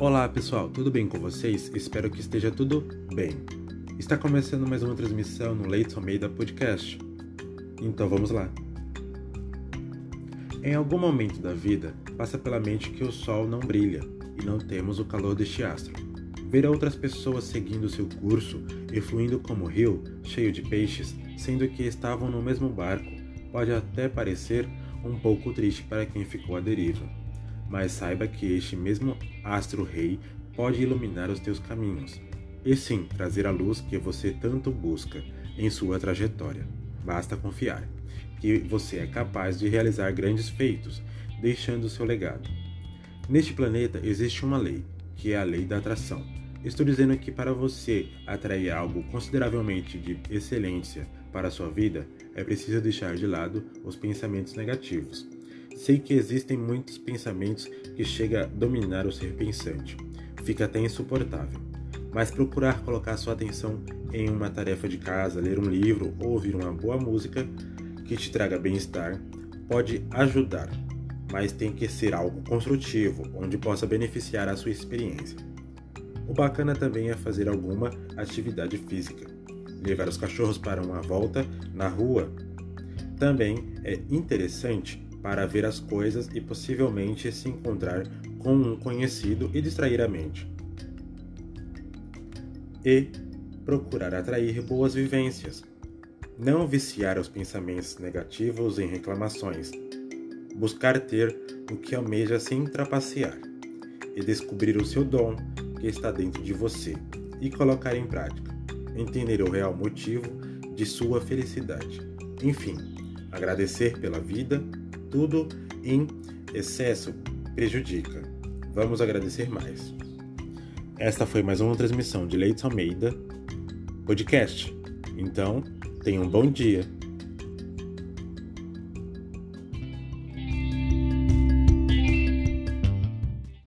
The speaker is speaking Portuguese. Olá pessoal, tudo bem com vocês? Espero que esteja tudo bem. Está começando mais uma transmissão no Late Homemada Podcast. Então vamos lá. Em algum momento da vida, passa pela mente que o sol não brilha e não temos o calor deste astro. Ver outras pessoas seguindo seu curso e fluindo como um rio cheio de peixes, sendo que estavam no mesmo barco, pode até parecer um pouco triste para quem ficou à deriva. Mas saiba que este mesmo astro-rei pode iluminar os teus caminhos, e sim, trazer a luz que você tanto busca em sua trajetória. Basta confiar que você é capaz de realizar grandes feitos, deixando seu legado. Neste planeta existe uma lei, que é a lei da atração. Estou dizendo que para você atrair algo consideravelmente de excelência para a sua vida, é preciso deixar de lado os pensamentos negativos. Sei que existem muitos pensamentos que chegam a dominar o ser pensante. Fica até insuportável. Mas procurar colocar sua atenção em uma tarefa de casa, ler um livro ou ouvir uma boa música que te traga bem-estar pode ajudar, mas tem que ser algo construtivo, onde possa beneficiar a sua experiência. O bacana também é fazer alguma atividade física. Levar os cachorros para uma volta na rua também é interessante para ver as coisas e possivelmente se encontrar com um conhecido e distrair a mente. E procurar atrair boas vivências. Não viciar os pensamentos negativos em reclamações. Buscar ter o que almeja sem trapacear. E descobrir o seu dom que está dentro de você e colocar em prática. Entender o real motivo de sua felicidade. Enfim, agradecer pela vida. Tudo em excesso prejudica. Vamos agradecer mais. Esta foi mais uma transmissão de Leite Almeida Podcast. Então, tenha um bom dia.